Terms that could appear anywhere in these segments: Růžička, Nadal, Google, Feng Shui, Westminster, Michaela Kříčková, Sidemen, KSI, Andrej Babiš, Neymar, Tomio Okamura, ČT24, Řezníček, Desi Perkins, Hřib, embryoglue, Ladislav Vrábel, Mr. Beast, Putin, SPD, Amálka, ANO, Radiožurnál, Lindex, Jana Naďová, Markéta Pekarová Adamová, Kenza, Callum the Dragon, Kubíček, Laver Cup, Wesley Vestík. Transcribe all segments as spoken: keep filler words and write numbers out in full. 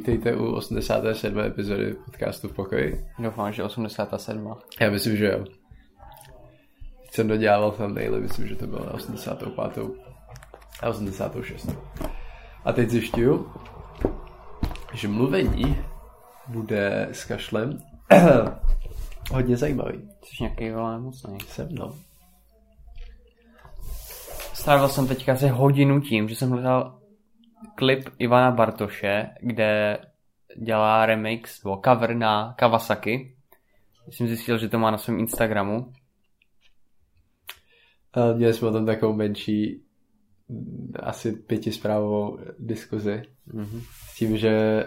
vítejte u osmdesáté sedmé epizody podcastu V pokoji. Doufám, že osmdesátá sedmá. Já myslím, že jo. Jsem dodělal tam nejle, myslím, že to bylo na osmdesátou pátou a osmdesátou šestou. A teď zjišťuju, že mluvení bude s kašlem hodně zajímavý. Jsi nějaký velmi mocný. Jsem, no. Strávil jsem teďka asi hodinu tím, že jsem hledal klip Ivana Bartoše, kde dělá remix nebo cover na Kawasaki. Jsem zjistil, že to má na svém Instagramu. Měli jsme o tom takovou menší asi pětisprávovou diskuzi. Mm-hmm. S tím, že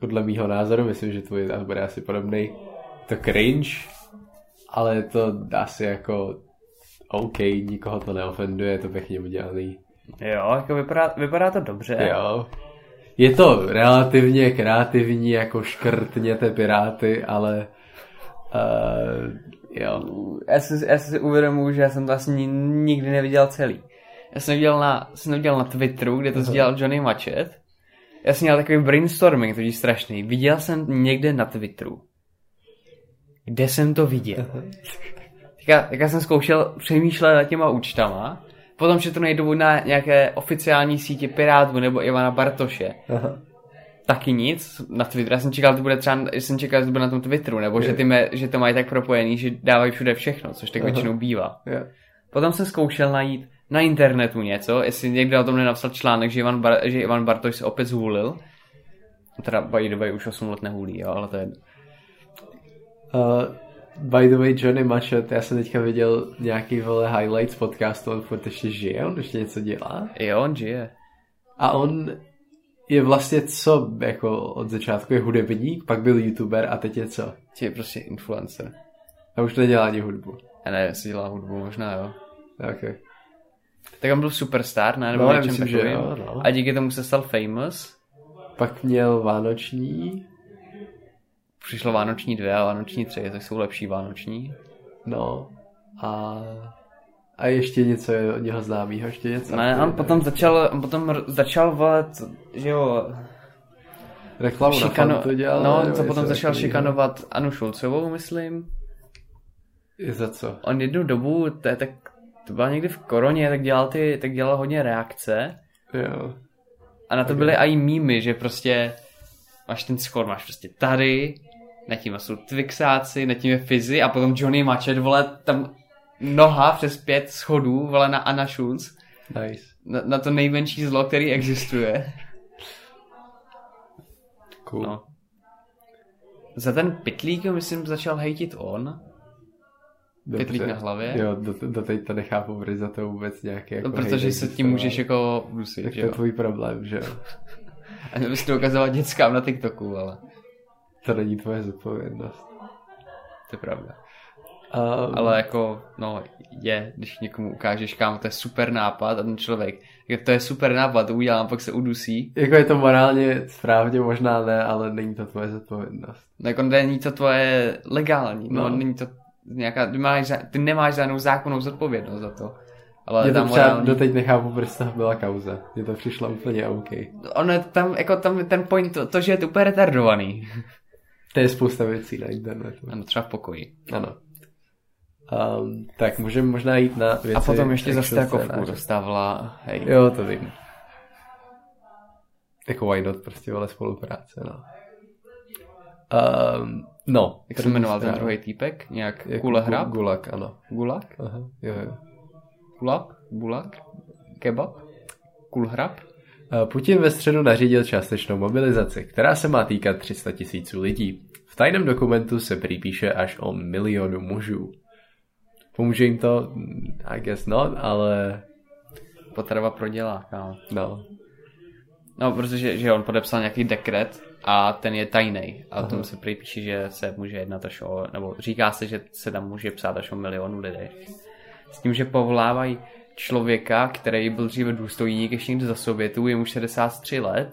podle mýho názoru, myslím, že tvůj názor bude asi podobný, to cringe, ale je to asi jako OK, nikoho to neofenduje, je to pěkně udělaný. Jo, jako vypadá, vypadá to dobře. Jo. Je to relativně kreativní, jako škrtněte piráty, ale uh, jo. Já si, já si uvědomuji, že já jsem to asi nikdy neviděl celý. Já jsem viděl na, jsem viděl na Twitteru, kde to sdělal Johnny Machette. Já jsem měl takový brainstorming, to je strašný. Viděl jsem někde na Twitteru. Kde jsem to viděl? Tak já jsem zkoušel přemýšlet nad těma účtama. Potom, že to nejdu na nějaké oficiální sítě Pirátů nebo Ivana Bartoše. Aha. Taky nic. Na Twitteru. Já jsem čekal, to bude třeba, jsem čekal, že to bude na tom Twitteru, nebo že, ty me, že to mají tak propojený, že dávají všude všechno, což tak většinou bývá. Yeah. Potom jsem zkoušel najít na internetu něco, jestli někdo o tom nenapsal článek, že Ivan, Bar- že Ivan Bartoš se opět zhůlil. Teda by the way už osm let nehůlí, jo, ale to je... Uh, by the way, Johnny Machette, já jsem teďka viděl nějaký vole highlights podcastu, on furt ještě žije, on ještě něco dělá. Jo, on žije. A on je vlastně co, jako od začátku je hudebník, pak byl youtuber a teď je co? Teď je prostě influencer. A už nedělá ani hudbu. Já ne, jestli dělá hudbu, možná jo. Okay. Tak on byl superstar, ne? Nebo no, něčem myslím, takovým. Jo, no. A díky tomu se stal famous. Pak měl Vánoční. Přišlo Vánoční dvě a Vánoční tři, tak jsou lepší Vánoční. No. A, a ještě něco je od něho známýho, ještě něco. Ne, on potom začal, on potom začal volet, že jo... Reklamu šikano... na to dělal. No, on to potom začal takovýho. Šikanovat Annu Šulcovou, myslím. I za co? On jednu dobu, to je tak... To byla někdy v koroně, tak dělal, ty, tak dělal hodně reakce. Jo. A na to okay. Byly i mýmy, že prostě máš ten skor, máš prostě tady, nad tím jsou twixáci, nad tím je fyzi a potom Johnny Machette, vole, tam noha přes pět schodů, vole, na Anna Schulz. Nice. Na, na to nejmenší zlo, který existuje. Cool. No. Za ten pytlík, myslím, začal hejtit on. Pytlík na hlavě. Jo, doteď to nechápu, protože za to vůbec nějaké... Jako no, protože se tím můžeš jako brusit, tak to je tvůj problém, že jo? A nebys to ukazoval dětskám na TikToku, ale... To není tvoje zodpovědnost. To je pravda. Um... Ale jako, no, je, když někomu ukážeš, kámo, to je super nápad a ten člověk, to je super nápad, to udělám, pak se udusí. Jako je to morálně správně, možná ne, ale není to tvoje zodpovědnost. No, jako není to tvoje legální, no, no není to... Nějaká, ty, máš, ty nemáš žádnou zákonnou zodpovědnost za to. Ale mě to tam třeba morální... doteď nechápu, proč to byla kauza. Mně to přišlo úplně OK. Ono je tam, jako tam ten point, to, to že je to úplně retardovaný. To je spousta věcí na internetu. Ano, třeba v pokoji. Ano. Um, tak můžeme možná jít na věci. A potom ještě zase takovku dostavila. Hej. Jo, to vím. Jako why not, prostě vole spolupráce, no. Um, no, jak se jmenoval ten druhý týpek? Nějak jak kulehrab? Gulak, ano. Gulak? Aha, jo, jo. Kulap? Bulak? Kebab? Kulhrab? Putin ve středu nařídil částečnou mobilizaci, která se má týkat tři sta tisíců lidí. V tajném dokumentu se připíše až o milionu mužů. Pomůže jim to? I guess not, ale... Potrava prodělá, no. No. No, protože že on podepsal nějaký dekret a ten je tajnej. A tam se připíše, že se může jednat až o... Nebo říká se, že se tam může psát až o milionu lidí. S tím, že povolávají člověka, který byl dříve důstojník ještě někde za Sovětů, je mu šedesát tři let,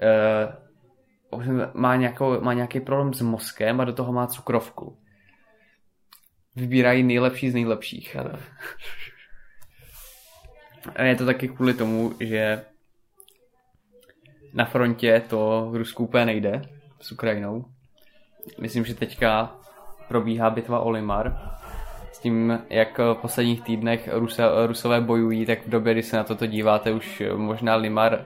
e, má, nějakou, má nějaký problém s mozkem a do toho má cukrovku. Vybírají nejlepší z nejlepších. Je to taky kvůli tomu, že na frontě to v Rusku úplně nejde s Ukrajinou. Myslím, že teďka probíhá bitva o Limar. S tím, jak v posledních týdnech Rusa, Rusové bojují, tak v době, kdy se na toto díváte, už možná Limar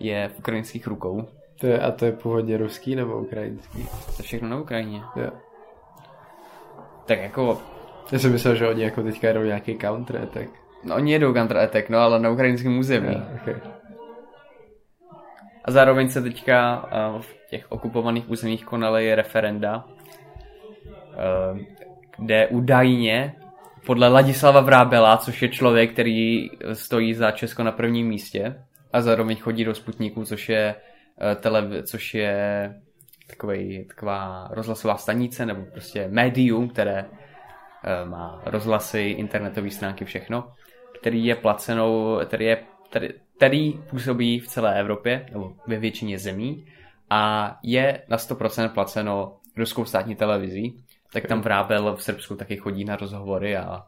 je v ukrajinských rukou. To je, a to je původně ruský nebo ukrajinský? To je všechno na Ukrajině. Jo. Tak jako... Já jsem myslel, že oni jako teďka jedou nějaký counterattack. No oni jedou counterattack, no ale na ukrajinském území. Jo, okay. A zároveň se teďka v těch okupovaných územích konaly referenda, kde údajně podle Ladislava Vrábela, což je člověk, který stojí za Česko na prvním místě a zároveň chodí do Sputniku, což je, tele, což je takovej, taková rozhlasová stanice nebo prostě médium, které má rozhlasy, internetové stránky, všechno, který je placenou, který je který, který působí v celé Evropě nebo ve většině zemí a je na sto procent placeno ruskou státní televizí. Tak tam Vrábel v Srbsku taky chodí na rozhovory a...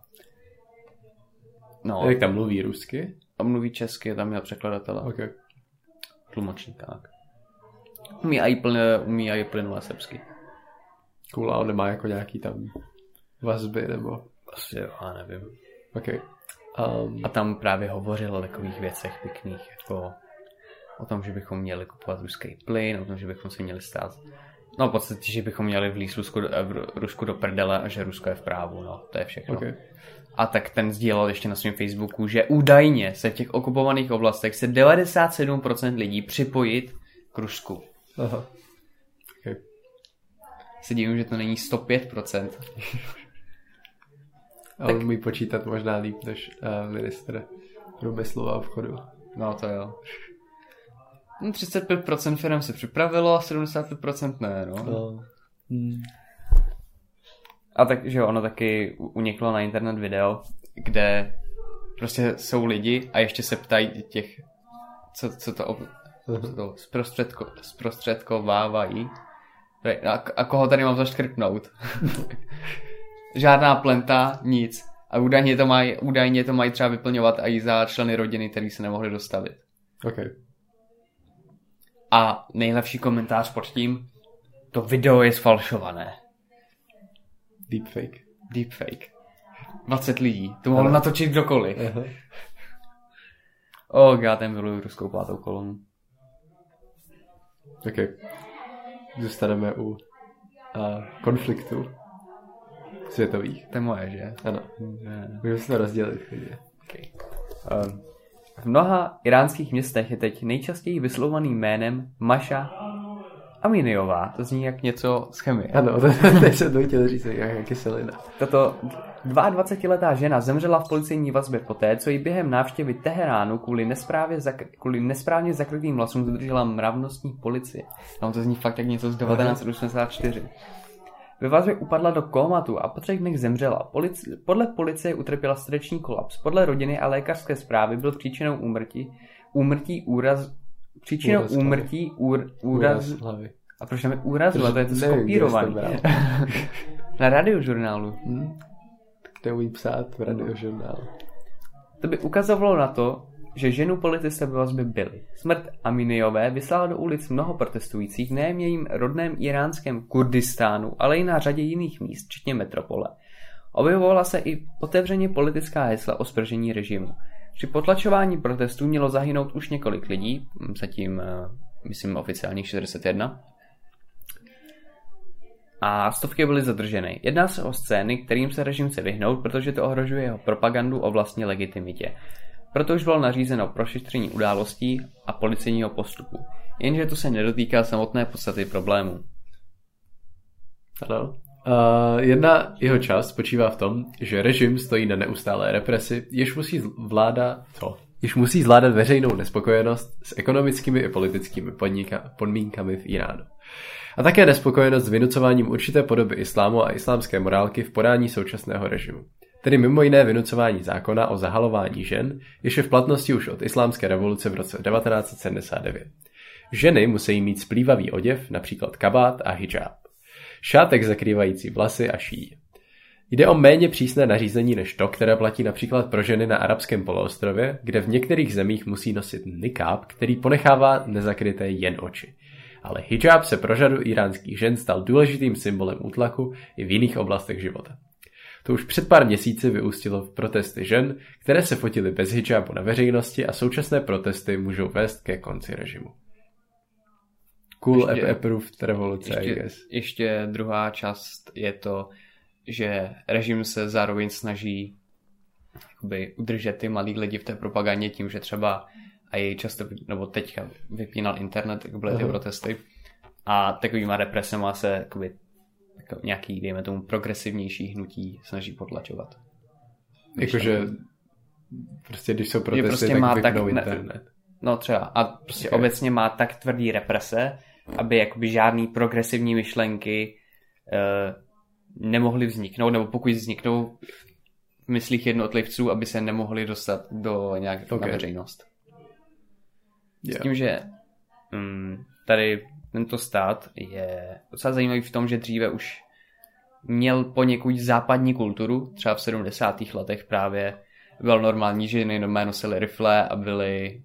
No. Jak tam mluví rusky? Tam mluví česky, tam měl překladatele. Okay. Tlumočník, tak. Umí aj plně, plynulé srbsky. Cool, a on nemá jako nějaký tam vazby, nebo... Asi jo, já nevím. Okay. Um... A tam právě hovořil o takových věcech pěkných, jako... O tom, že bychom měli kupovat ruský plyn, o tom, že bychom si měli stát... No v podstatě, že bychom měli vlíz Rusku, Rusku do prdele a že Rusko je v právu, no, to je všechno. Okay. A tak ten sdílel ještě na svém Facebooku, že údajně se v těch okupovaných oblastech se devadesát sedm procent lidí připojit k Rusku. Aha. Okay. Se divím, že to není sto pět procent. A tak... umí počítat možná líp než uh, ministr průmyslu a obchodu. No to jo. třicet pět procent firm se připravilo a sedmdesát pět procent ne, no. no. Hmm. A takže ono taky uniklo na internet video, kde prostě jsou lidi a ještě se ptají těch, co, co to, ob... co to zprostředko... zprostředkovávají. A, a koho tady mám zaškrtnout? Žádná plenta, nic. A údajně to mají, údajně to mají třeba vyplňovat i za členy rodiny, který se nemohli dostavit. Ok. A nejlepší komentář pod tím, to video je zfalšované. Deepfake. Deepfake. dvacet lidí. To mohlo natočit kdokoliv. Oh, já ten miluji ruskou pátou kolonu. Ok. Zůstaneme u uh, konfliktu světových. To je moje, že? Ano. Můžeme se to rozdělit. Okay. Um. V mnoha iránských městech je teď nejčastěji vyslovovaným jménem Mahsa Aminová. To zní jak něco z chemie. Ano, teď jsem to chtěl říct, jak kyselina. Tato dvaadvacetiletá žena zemřela v policejní vazbě poté, co ji během návštěvy Teheránu kvůli, nesprávě zakr- kvůli nesprávně zakrytým vlasům zadržela mravnostní policie. No to zní fakt jak něco z devatenáct osmdesát čtyři. Ve vazbě upadla do kómatu a po třech dnech zemřela. Polici- podle policie utrpěla srdeční kolaps. Podle rodiny a lékařské zprávy byl příčinou úmrtí úmrtí úraz příčinou úraz úmrtí úr, úraz... úraz hlavy. A proč tam je úraz hlavy? To je to skopírovaný. Na radiožurnálu. Hmm? To umí psát v radiožurnálu. To by ukazovalo na to, že ženu policisté ve vazbě byli. Smrt Aminové vyslala do ulic mnoho protestujících, nejen v jejím rodném iránském Kurdistánu, ale i na řadě jiných míst, včetně metropole. Objevovala se i otevřeně politická hesla o svržení režimu. Při potlačování protestů mělo zahynout už několik lidí, zatím, myslím, oficiálních šedesát jedna, a stovky byly zadrženy. Jedná se o scény, kterým se režim chce vyhnout, protože to ohrožuje jeho propagandu o vlastní legitimitě. Proto už bylo nařízeno prošetření událostí a policejního postupu. Jenže to se nedotýká samotné podstaty problému. Hello. Uh, jedna jeho část spočívá v tom, že režim stojí na neustálé represi, jež musí vláda to. Jež musí zvládat veřejnou nespokojenost s ekonomickými i politickými podnika, podmínkami v Iránu. A také nespokojenost s vynucováním určité podoby islámu a islámské morálky v podání současného režimu. Tedy mimo jiné vynucování zákona o zahalování žen, jež je v platnosti už od islámské revoluce v roce devatenáct sedmdesát devět. Ženy musí mít splývavý oděv, například kabát a hijab, šátek zakrývající vlasy a šíj. Jde o méně přísné nařízení než to, které platí například pro ženy na Arabském poloostrově, kde v některých zemích musí nosit nikáb, který ponechává nezakryté jen oči. Ale hijab se pro řadu iránských žen stal důležitým symbolem útlaku i v jiných oblastech života. To už před pár měsíci vyústilo v protesty žen, které se fotily bez hijabu na veřejnosti, a současné protesty můžou vést ke konci režimu. Cool approved revoluce, I guess. Ještě druhá část je to, že režim se zároveň snaží jakoby udržet ty malí lidi v té propagandě tím, že třeba a jej často, nebo teďka vypínal internet, jak byly ty Aha. protesty, a takovýma represema se jakoby nějaký, dejme tomu, progresivnější hnutí snaží potlačovat. Jakože prostě když jsou protesty, prostě tak má vypnou tak, internet. Ne, no třeba. A prostě okay. obecně má tak tvrdý represe, aby jakoby žádný progresivní myšlenky eh, nemohly vzniknout, nebo pokud vzniknou v myslích jednotlivců, aby se nemohli dostat do nějak okay. na veřejnost. Yeah. S tím, že mm, tady tento stát je docela zajímavý v tom, že dříve už měl poněkud západní kulturu, třeba v sedmdesátých letech právě bylo normální, že jenom nosili rifle a byli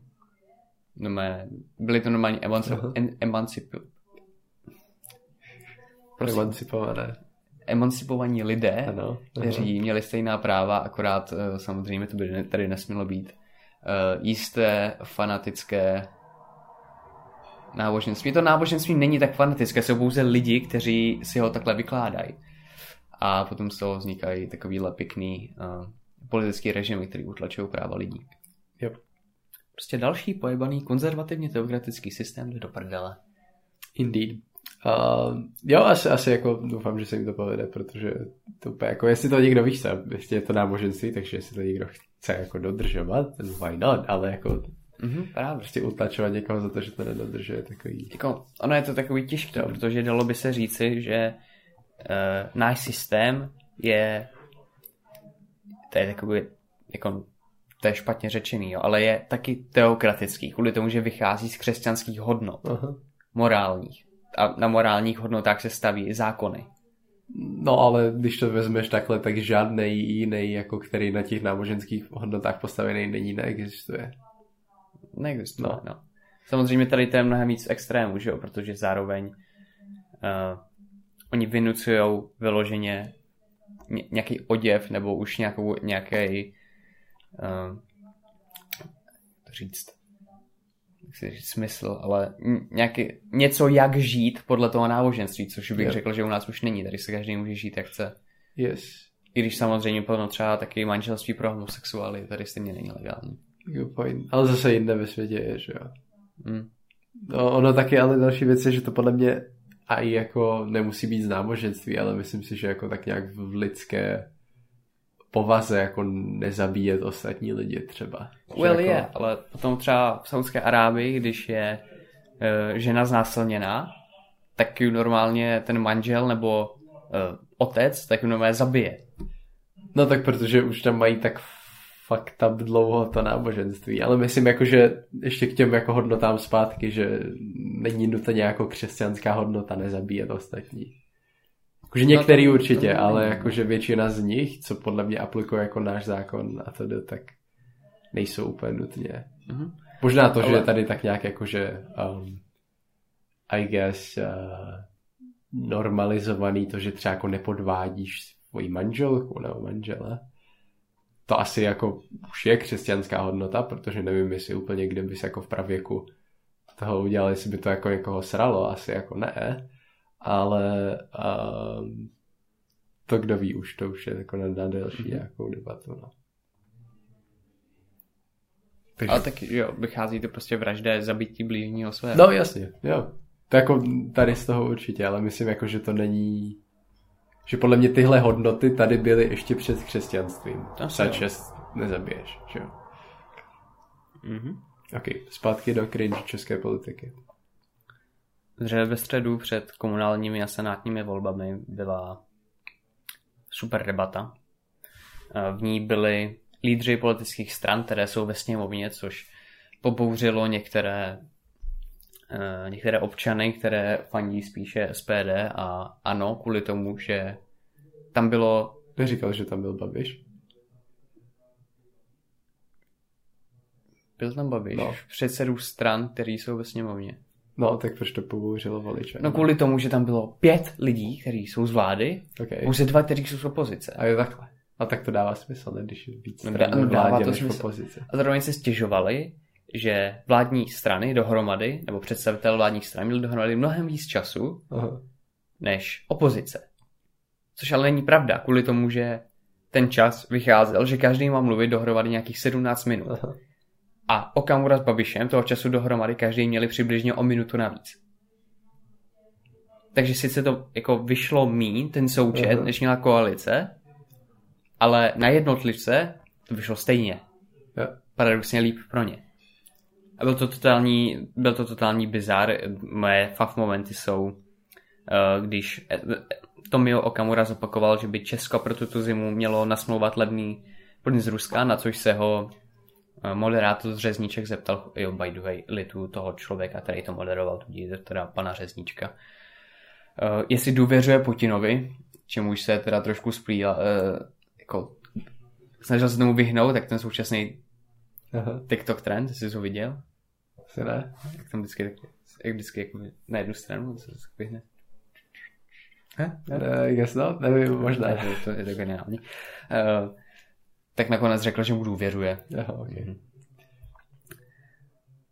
normálně, byli to normální emanci- en- emancipi- emancipované. emancipovaní lidé, ano, kteří měli stejná práva, akorát samozřejmě to by tady nesmělo být Uh, jisté fanatické náboženství. To náboženství není tak fanatické, jsou pouze lidi, kteří si ho takhle vykládají. A potom z toho vznikají takovýhle pěkný uh, politický režimy, který utlačují práva lidí. Yep. Prostě další pojebaný konzervativně teokratický systém jde do prdele. Indeed. Uh, jo, asi, asi jako doufám, že se mi to povede, protože to jako, jestli to někdo víš, jestli je to náboženství, takže jestli to někdo chce jako dodržovat, why not, ale jako mm-hmm, právě. Prostě utlačovat někoho za to, že to nedodržuje, takový... Jako, ono je to takový těžké, no. Protože dalo by se říci, že uh, náš systém je, to je takový, jako, to je špatně řečený, jo, ale je taky teokratický, kvůli tomu, že vychází z křesťanských hodnot, uh-huh. morálních. A na morálních hodnotách se staví zákony. No ale když to vezmeš takhle, tak žádnej jiný, jako který na těch náboženských hodnotách postavený není, neexistuje. Neexistuje, no. no. Samozřejmě tady to je mnohem víc extrémů, že jo? Protože zároveň uh, oni vynucujou vyloženě ně, nějaký oděv nebo už nějakou, nějaký uh, říct smysl, ale nějaký, něco jak žít podle toho náboženství, což bych yep. řekl, že u nás už není, tady se každý může žít jak chce. Yes. I když samozřejmě plno třeba taky manželství pro homosexuály, tady stejně není legální. Good point. Ale zase jinde ve světě je, že jo. Mm. No ono taky, ale další věc je, že to podle mě a i jako nemusí být z náboženství, ale myslím si, že jako tak nějak v lidské povaze jako nezabíjet ostatní lidi třeba. Well je, jako... ale potom třeba v Saudské Arábii, když je e, žena znásilněná, tak ju normálně ten manžel nebo e, otec, tak ju normálně zabije. No tak protože už tam mají tak fakt up dlouho to náboženství, ale myslím jako, že ještě k těm jako hodnotám zpátky, že není nutně jako křesťanská hodnota nezabíjet ostatní. Jakože některý no, určitě, to, to, ale jakože většina z nich, co podle mě aplikuje jako náš zákon a to jde, tak nejsou úplně nutně. Uh-huh. Možná to, ale... že je tady tak nějak jakože um, I guess uh, normalizovaný to, že třeba jako nepodvádíš svoji manželku nebo manžela. To asi jako už je křesťanská hodnota, protože nevím, jestli úplně kde bys jako v pravěku toho udělal, jestli by to jako někoho sralo, asi jako ne. Ale um, to, kdo ví už, to už je jako na, na delší nějakou debatu. No. Takže... Ale tak jo, vychází to prostě vražda, zabití blížního svého. No jasně, jo. To jako tady z toho určitě, ale myslím jako, že to není... Že podle mě tyhle hodnoty tady byly ještě před křesťanstvím. Sačest nezabiješ, že jo. Mm-hmm. Ok, zpátky do cringe české politiky. Že ve středu před komunálními a senátními volbami byla super debata. V ní byli lídři politických stran, které jsou ve sněmovně, což pobouřilo některé, některé občany, které fandí spíše S P D a ANO, kvůli tomu, že tam bylo Neříkal, že tam byl Babiš? Byl tam Babiš, no. Předsedů stran, který jsou ve sněmovně. No, tak proč to pobouřilo voliče? No kvůli tomu, že tam bylo pět lidí, kteří jsou z vlády, okay. Pouze dva, kteří jsou z opozice. A jo, takhle. A tak to dává smysl, ne? Když je víc stran no, no, vládě než opozice. A zároveň se stěžovali, že vládní strany dohromady, nebo představitel vládních stran měli dohromady mnohem víc času, aha, než opozice. Což ale není pravda, kvůli tomu, že ten čas vycházel, že každý má mluvit dohromady nějakých sedmnáct minut. Aha. A Okamura s Babišem toho času dohromady každý měli přibližně o minutu navíc. Takže sice to jako vyšlo míň, ten součet, uh-huh, než měla koalice, ale na jednotlivce to vyšlo stejně. Yeah. Paradoxně líp pro ně. A byl to totální, byl to totální bizár. Moje fav momenty jsou, když Tomio Okamura zopakoval, že by Česko pro tuto zimu mělo nasmlouvat levný plyn z Ruska, na což se ho moderátor Řezníček zeptal, jo, by the way, litu toho člověka, který to moderoval, tudíž teda pana Řezníčka, uh, jestli důvěřuje Putinovi, čemuž se teda trošku splýla, uh, jako snažil se tomu vyhnout, tak ten současný TikTok trend, jestli jsi ho viděl? Asi ne. Jak tam vždycky, tak, jak vždycky jako na jednu stranu, se tak vyhne. Ne, I guess not, nevím, možná. Ne, to je takové nejnávodní. Uh, Tak nakonec řekl, že mu důvěřuje. Aha, okay. Mm-hmm.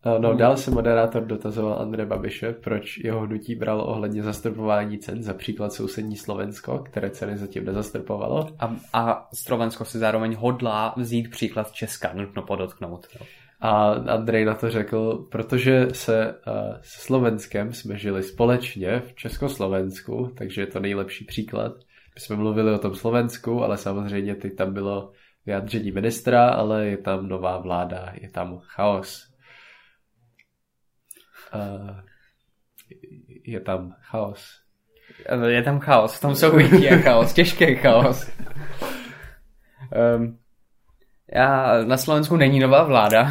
No, no, dál se moderátor dotazoval Andreje Babiše, proč jeho hnutí bralo ohledně zastropování cen, za příklad sousední Slovensko, které ceny zatím nezastropovalo. A, a Slovensko si zároveň hodlá vzít příklad Česka, nutno podotknout. No. A Andrej na to řekl, protože se uh, s Slovenskem jsme žili společně v Československu, takže je to nejlepší příklad. My jsme mluvili o tom Slovensku, ale samozřejmě teď tam bylo vyjádření ministra, ale je tam nová vláda, je tam chaos. Uh, je tam chaos. Je tam chaos, tam jsou je chaos, těžký chaos. Um, já, na Slovensku není nová vláda.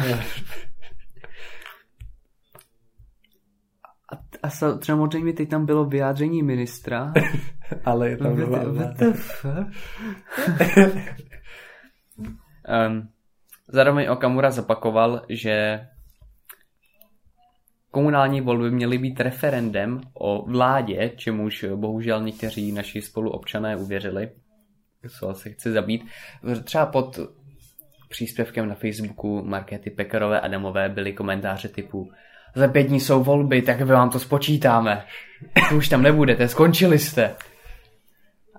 a, a samozřejmě teď tam bylo vyjádření ministra. ale je tam nová vláda. Um, zároveň Okamura zopakoval, že komunální volby měly být referendem o vládě, čemuž bohužel někteří naši spoluobčané uvěřili. Co se chci zabít. Třeba pod příspěvkem na Facebooku Markéty Pekarové Adamové byly komentáře typu: za pět dní jsou volby, tak vám to spočítáme. To už tam nebudete, skončili jste.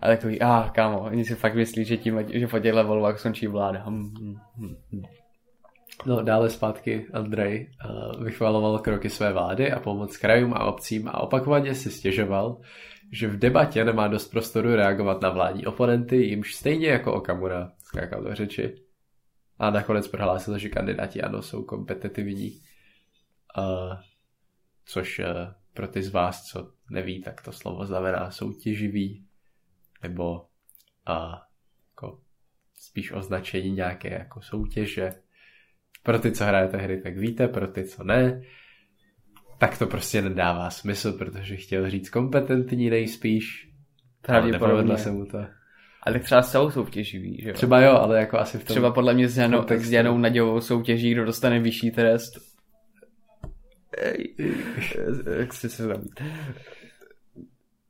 A takový, ah, kámo, oni si fakt myslí, že, tím, že po těchto volbách skončí vláda. Hmm, hmm, hmm. No, dále zpátky Andrej uh, vychvaloval kroky své vlády a pomoc krajům a obcím a opakovaně si stěžoval, že v debatě nemá dost prostoru reagovat na vládní oponenty, jimž stejně jako Okamura skákal do řeči. A nakonec prohlásil, že kandidáti ANO jsou kompetitivní. Uh, což uh, pro ty z vás, co neví, tak to slovo znamená soutěživý, nebo a, jako spíš označení nějaké jako soutěže. Pro ty, co hrajete hry, tak víte, pro ty, co ne, tak to prostě nedává smysl, protože chtěl říct kompetentní nejspíš. Pravděpodobně se mu to. Ale tak třeba jsou soutěživí, že jo? Třeba jo, ale jako asi v tom... Třeba podle mě s Janou, s Janou Naďovou soutěží, kdo dostane vyšší trest. Jak si se zabít.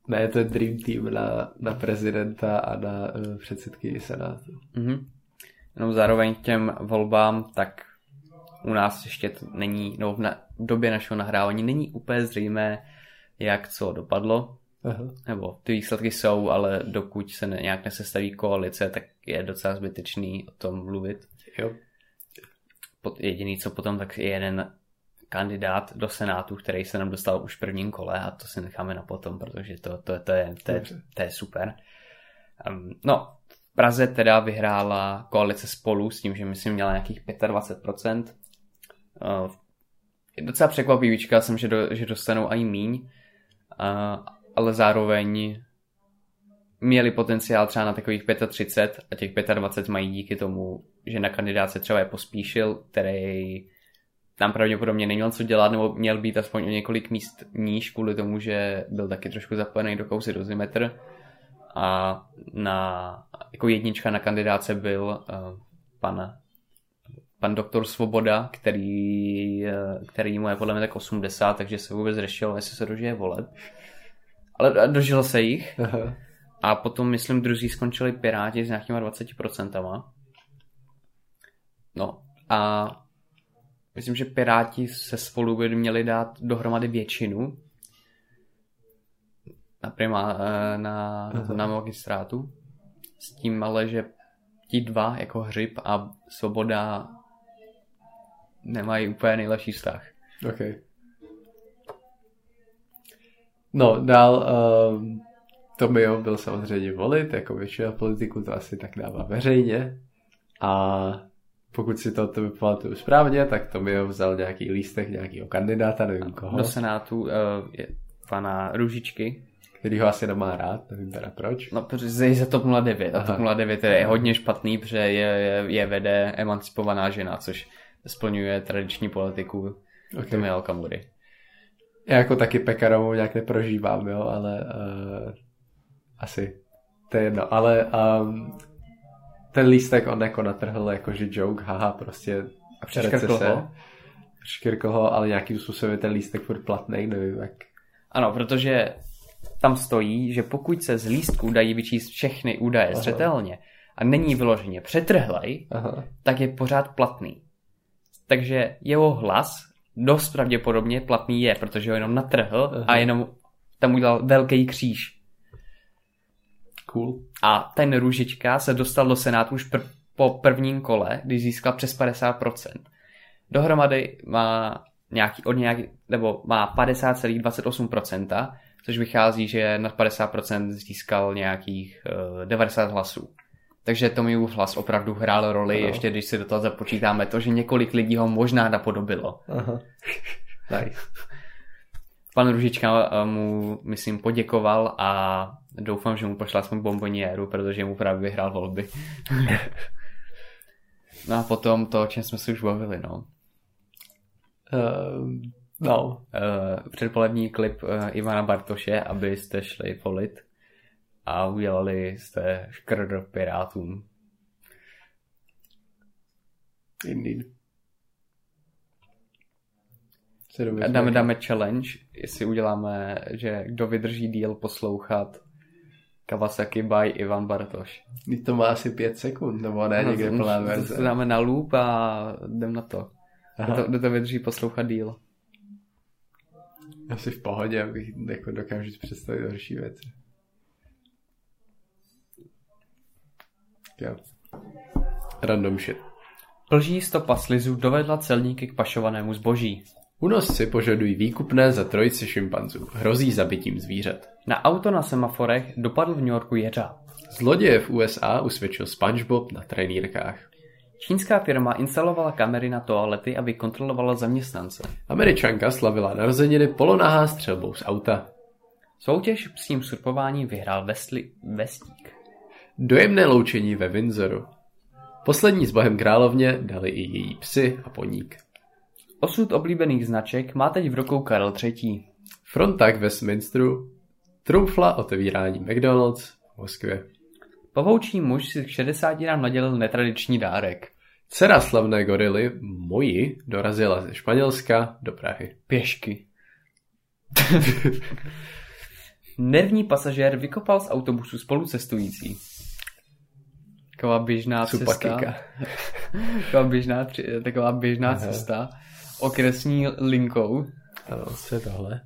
Ne, to je Dream Team na, na prezidenta a na uh, předsedkyni senátu. Mm-hmm. Jenom zároveň k těm volbám, tak u nás ještě to není, no v, na, v době našeho nahrávání není úplně zřejmé, jak co dopadlo. Aha. Nebo ty výsledky jsou, ale dokud se ne, nějak nesestaví koalice, tak je docela zbytečný o tom mluvit. Jo. Pod, jediný, co potom, tak je jeden kandidát do senátu, který se nám dostal už v prvním kole, a to si necháme na potom, protože to, to, to, je, to, je, to je super. Um, no, v Praze teda vyhrála koalice Spolu s tím, že myslím měla nějakých dvacet pět procent. Uh, docela překvapivý, čekal jsem, že, do, že dostanou aj míň, uh, ale zároveň měli potenciál třeba na takových třicet pět a těch dvacet pět mají díky tomu, že na kandidáce třeba je Pospíšil, který tam pravděpodobně neměl co dělat, nebo měl být aspoň o několik míst níž kvůli tomu, že byl taky trošku zapojený do kauzy Dozimetr. a na, jako jednička na kandidáce byl uh, pan, pan doktor Svoboda, který, uh, který mu je podle mě tak osmdesát, takže se vůbec řešilo, jestli se dožije voleb. Ale dožil se jich. Aha. A potom, myslím, druzí skončili Piráti s nějakýma dvacet procent. No a myslím, že Piráti se Spolu by měli dát dohromady většinu na, primá, na, na magistrátu. S tím ale, že ti dva, jako Hřib a Svoboda, nemají úplně nejlepší vztah. Okay. No, dál... Um... Tomio byl samozřejmě volit, jako většina politiků to asi tak dává veřejně, a pokud si to pamatuju správně, tak Tomio vzal nějaký lístek nějakého kandidáta, nevím koho. Do senátu uh, je pana Růžičky. Který ho asi nemá rád, nevím teda proč. No, protože je za Top nula devět, a Top nula devět je hodně špatný, protože je, je, je vede emancipovaná žena, což splňuje tradiční politiku okay. Tomia Okamury. Já jako taky Pekarovou nějak neprožívám, jo, ale... Uh... Asi, to je jedno, ale um, ten lístek on jako natrhl jakože joke, haha, prostě a přeškrkl ho. Přeškrkl ho, ale nějakým způsobem ten lístek furt platnej, nevím jak. Ano, protože tam stojí, že pokud se z lístku dají vyčíst všechny údaje aha. zřetelně a není vyloženě přetrhlej, aha. tak je pořád platný. Takže jeho hlas dost pravděpodobně platný je, protože ho jenom natrhl aha. a jenom tam udělal velký kříž. Cool. A ten Růžička se dostal do senátu už pr- po prvním kole, když získal přes padesát procent. Dohromady má nějaký, od nějaký, nebo má padesát celá dvacet osm procent, což vychází, že nad padesát procent získal nějakých uh, devadesát hlasů. Takže Tomiův hlas opravdu hrál roli, ano. ještě když si do toho započítáme to, že několik lidí ho možná napodobilo. Aha. Nice. Pan Růžička mu, myslím, poděkoval a doufám, že mu pošla aspoň bomboniéru, protože mu právě vyhrál volby. No a potom to, o čem jsme si už bavili, no. Uh, no. Uh, předpolební klip uh, Ivana Bartoše, abyste šli volit a udělali jste škrdr pirátům. Indeed. Dáme, dáme challenge, jestli uděláme, že kdo vydrží díl poslouchat Kawasaki by Ivan Bartoš. Teď to má asi pět sekund, nebo ne, no, někde plná verze. To dáme na loop a jdem na to. Kdo to, to vydrží poslouchat díl? Asi v pohodě, abych jako dokážu představit horší věci. Jo. Random shit. Plží stopa slizu dovedla celníky k pašovanému zboží. Únosci požadují výkupné za trojici šimpanzů. Hrozí zabitím zvířat. Na auto na semaforech dopadl v New Yorku jeřáb. Zloděje v U S A usvědčil SpongeBob na trenýrkách. Čínská firma instalovala kamery na toalety, aby kontrolovala zaměstnance. Američanka slavila narozeniny polonahá střelbou z auta. Soutěž psím surfováním vyhrál Wesley Vestík. Dojemné loučení ve Windsoru. Poslední s bohem královně dali i její psi a poník. Osud oblíbených značek má teď v rukou Karel tři. Fronta k Westminsteru trumfla otevírání McDonald's v Moskvě. Pavoučí muž si k šedesátinám nadělil netradiční dárek. Dcera slavné gorily Moji dorazila ze Španělska do Prahy. Pěšky. Nervní pasažér vykopal z autobusu spolucestující. Taková běžná cesta. taková běžná, taková běžná Aha. cesta. Okresní linkou. Ano, co je tohle?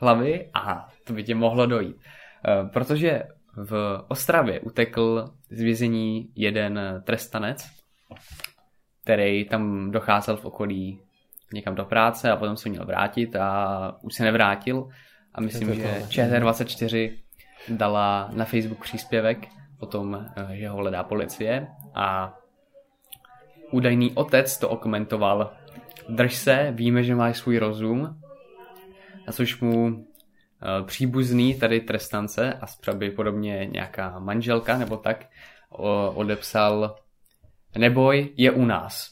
Hlavy? Aha, to by tě mohlo dojít. E, protože v Ostravě utekl z vězení jeden trestanec, který tam docházel v okolí někam do práce a potom se měl vrátit a už se nevrátil. A myslím, že ČT24 dala na Facebook příspěvek o tom, že ho hledá policie a údajný otec to okomentoval: drž se, víme, že máš svůj rozum. A což mu e, příbuzný tady trestance a pravděpodobně nějaká manželka nebo tak o, odepsal: neboj, je u nás.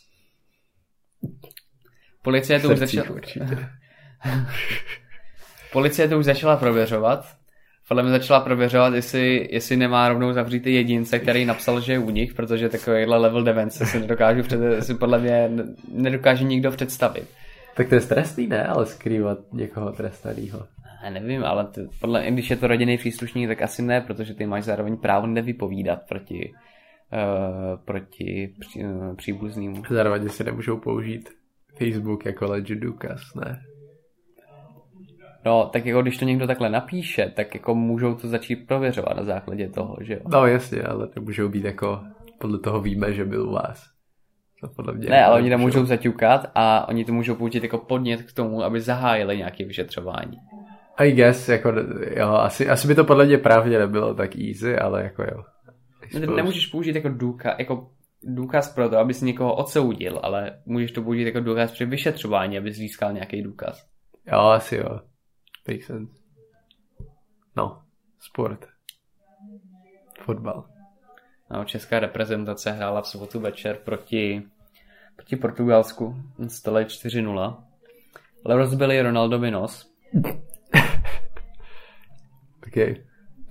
Policie to, už začala... Policie to už začala prověřovat. podle mě začala prověřovat, jestli, jestli nemá rovnou zavřít ty jedince, který napsal, že je u nich, protože takovýhle level devence si nedokážu před, si podle mě nedokáže nikdo představit. Tak to je stresný, ne? Ale skrývat někoho trestanýho. Já nevím, ale to, podle mě, když je to rodinný příslušník, tak asi ne, protože ty máš zároveň právo nevypovídat proti, uh, proti pří, uh, příbuzným. Zároveň si nemůžou použít Facebook jako legit důkaz, ne? No, tak jako když to někdo takhle napíše, tak jako můžou to začít prověřovat na základě toho, že jo? No jasně, ale to můžou být jako, podle toho víme, že byl u vás. No, podle mě, ne, ale oni tam můžou zaťukat a oni to můžou použít jako podnět k tomu, aby zahájili nějaké vyšetřování. I guess, jako jo, asi, asi by to podle mě právě nebylo tak easy, ale jako jo. No, nemůžeš použít jako důkaz, jako důkaz pro to, aby si někoho odsoudil, ale můžeš to použít jako důkaz při vyšetřování, aby získal nějaký důkaz. Jo, asi jo. Makes sense. No, sport. Fotbal. No, česká reprezentace hrála v sobotu večer proti, proti Portugalsku. Stali čtyři nula. Ale rozbili Ronaldovi nos. Okay.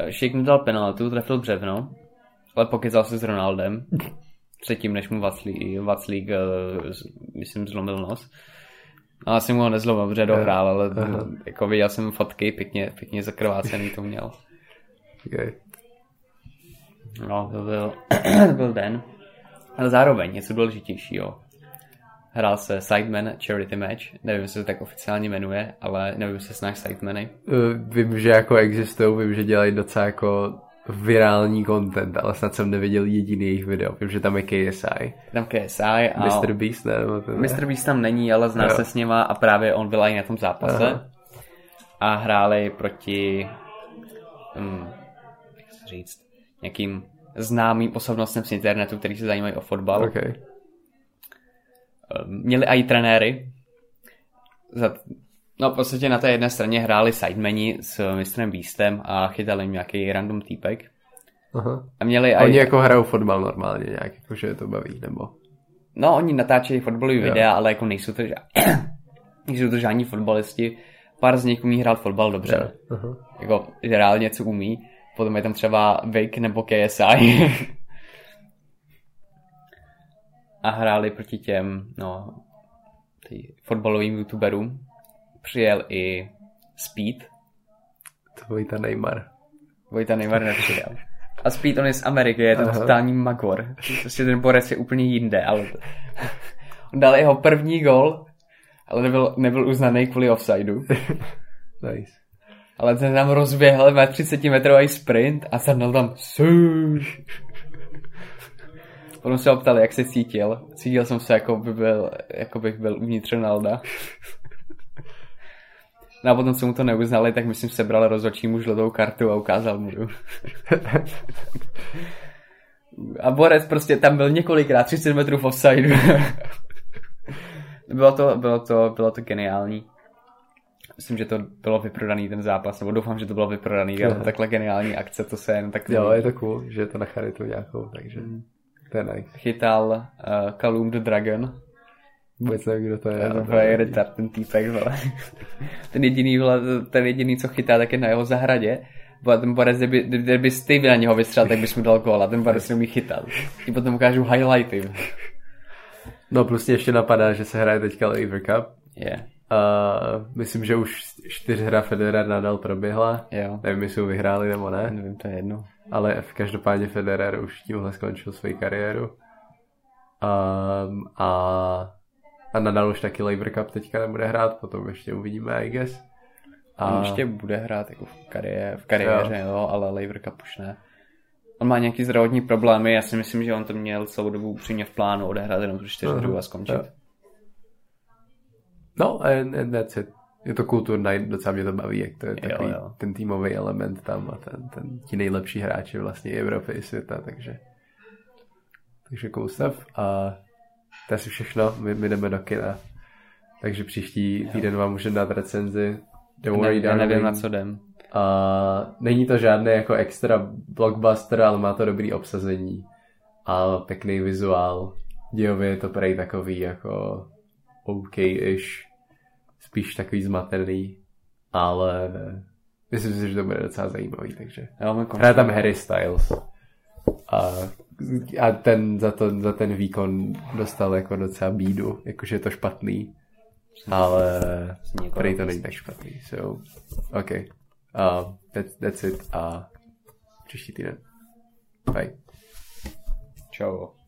Šejk mu dal penaltu, trefil břevno, ale pokycal se s Ronaldem. Předtím, než mu Vaclík, Vaclík myslím, zlomil nos. No, asi mu ho nezlomil, protože dohrál, ale aha. Jako viděl jsem fotky, pěkně, pěkně zakrvácený to měl. Okay. No, to byl, byl den. Ale zároveň něco důležitějšího. Hrál se Sidemen Charity Match, nevím, jestli to tak oficiálně jmenuje, ale nevím, se znáš Sidemeny. Vím, že jako existují, vím, že dělají docela jako virální content, ale snad jsem neviděl jediný jejich video. Vím, že tam je K S I. Tam K S I a... mister Beast, ne? mister Beast tam není, ale zná no. se s něma a právě on byl i na tom zápase. Aha. A hráli proti... Hm, jak se říct... nějakým známým osobnostem z internetu, který se zajímají o fotbal. Okay. Měli i trenéry. No v podstatě na té jedné straně hráli sidemeni s mistrem Beastem a chytali nějaký random týpek. Aha. A měli oni aj... jako hrajou fotbal normálně nějak, jakože to baví, nebo? No oni natáčejí fotbalový videa, ale jako nejsou to, nejsou to žádní fotbalisti. Pár z nich umí hrát fotbal dobře. Jako že reálně něco umí. Potom je tam třeba Vic nebo K S I. A hráli proti těm, no, fotbalovým youtuberům. Přijel i Speed. To Vojta Neymar. Vojta Neymar nepřijel. A Speed, on je z Ameriky, je ten totální magor. Prostě ten borec je úplně jinde, ale... On dal jeho první gol, ale nebyl, nebyl uznaný kvůli offsideu. Nice. Ale ten tam rozběhl, má třicetimetrový sprint a sadnul tam suš. Potom se ho ptali, jak se cítil. Cítil jsem se, jako, by byl, jako bych byl uvnitř Ronalda. No a potom, co mu to neuznali, tak myslím, sebral rozhodčímu žlutou kartu a ukázal mu. A borec prostě tam byl několikrát třicet metrů v offsideu. bylo, to, bylo, to, bylo to geniální. Myslím, že to bylo vyprodaný ten zápas, nebo doufám, že to bylo vyprodaný, ale takhle geniální akce, to se jen tak... Jo, je to cool, že je to na charitu nějakou, takže mm. to je nice. Chytal uh, Callum the Dragon. Vůbec nevím, kdo to je. To je retard, ten týpek, vole. ten, jediný, ten jediný, co chytá, tak je na jeho zahradě. Bo ten borec, kdyby, kdyby ty na něho vystřel, tak bys mu dal gól a ten borec neumí chytat. I potom ukážu highlighty. No, prostě ještě napadá, že se hraje teďka Laver Cup. Yeah. Uh, myslím, že už čtyři hra Federer Nadal proběhla. Jo. Nevím, jestli ho vyhráli nebo ne. Nevím, to je jedno. Ale v každopádně Federer už tímhle skončil svou kariéru. Um, a, a Nadal už taky Laver Cup teďka nebude hrát, potom ještě uvidíme, I guess. A... On ještě bude hrát jako v, kariér, v kariéře, jo. Jo, ale Laver Cup už ne. On má nějaký zdravotní problémy, já si myslím, že on to měl celou dobu upřímně v plánu odehrát jenom tu čtyři hru a skončit. Jo. No, and, and that's it. Je to kulturní, docela mě to baví, jak to je jo, takový jo. ten týmový element tam a ten, ten, ti nejlepší hráči vlastně Evropy i světa, takže takže koustav a to asi všechno, my, my jdeme do kina, takže příští týden vám můžeme dát recenzi. Don't worry, ne, nevím, na co jdem. A není to žádný jako extra blockbuster, ale má to dobrý obsazení a pěkný vizuál. Dějově je to prej takový jako OK-ish, spíš takový zmatený, ale Myslím si, že to bude docela zajímavý, takže hraje tam Harry Styles a, a ten za, to, za ten výkon dostal jako docela bídu, jakože je to špatný, ale prý to není tak špatný, so ok, uh, that, that's it a příští týden, bye, čau.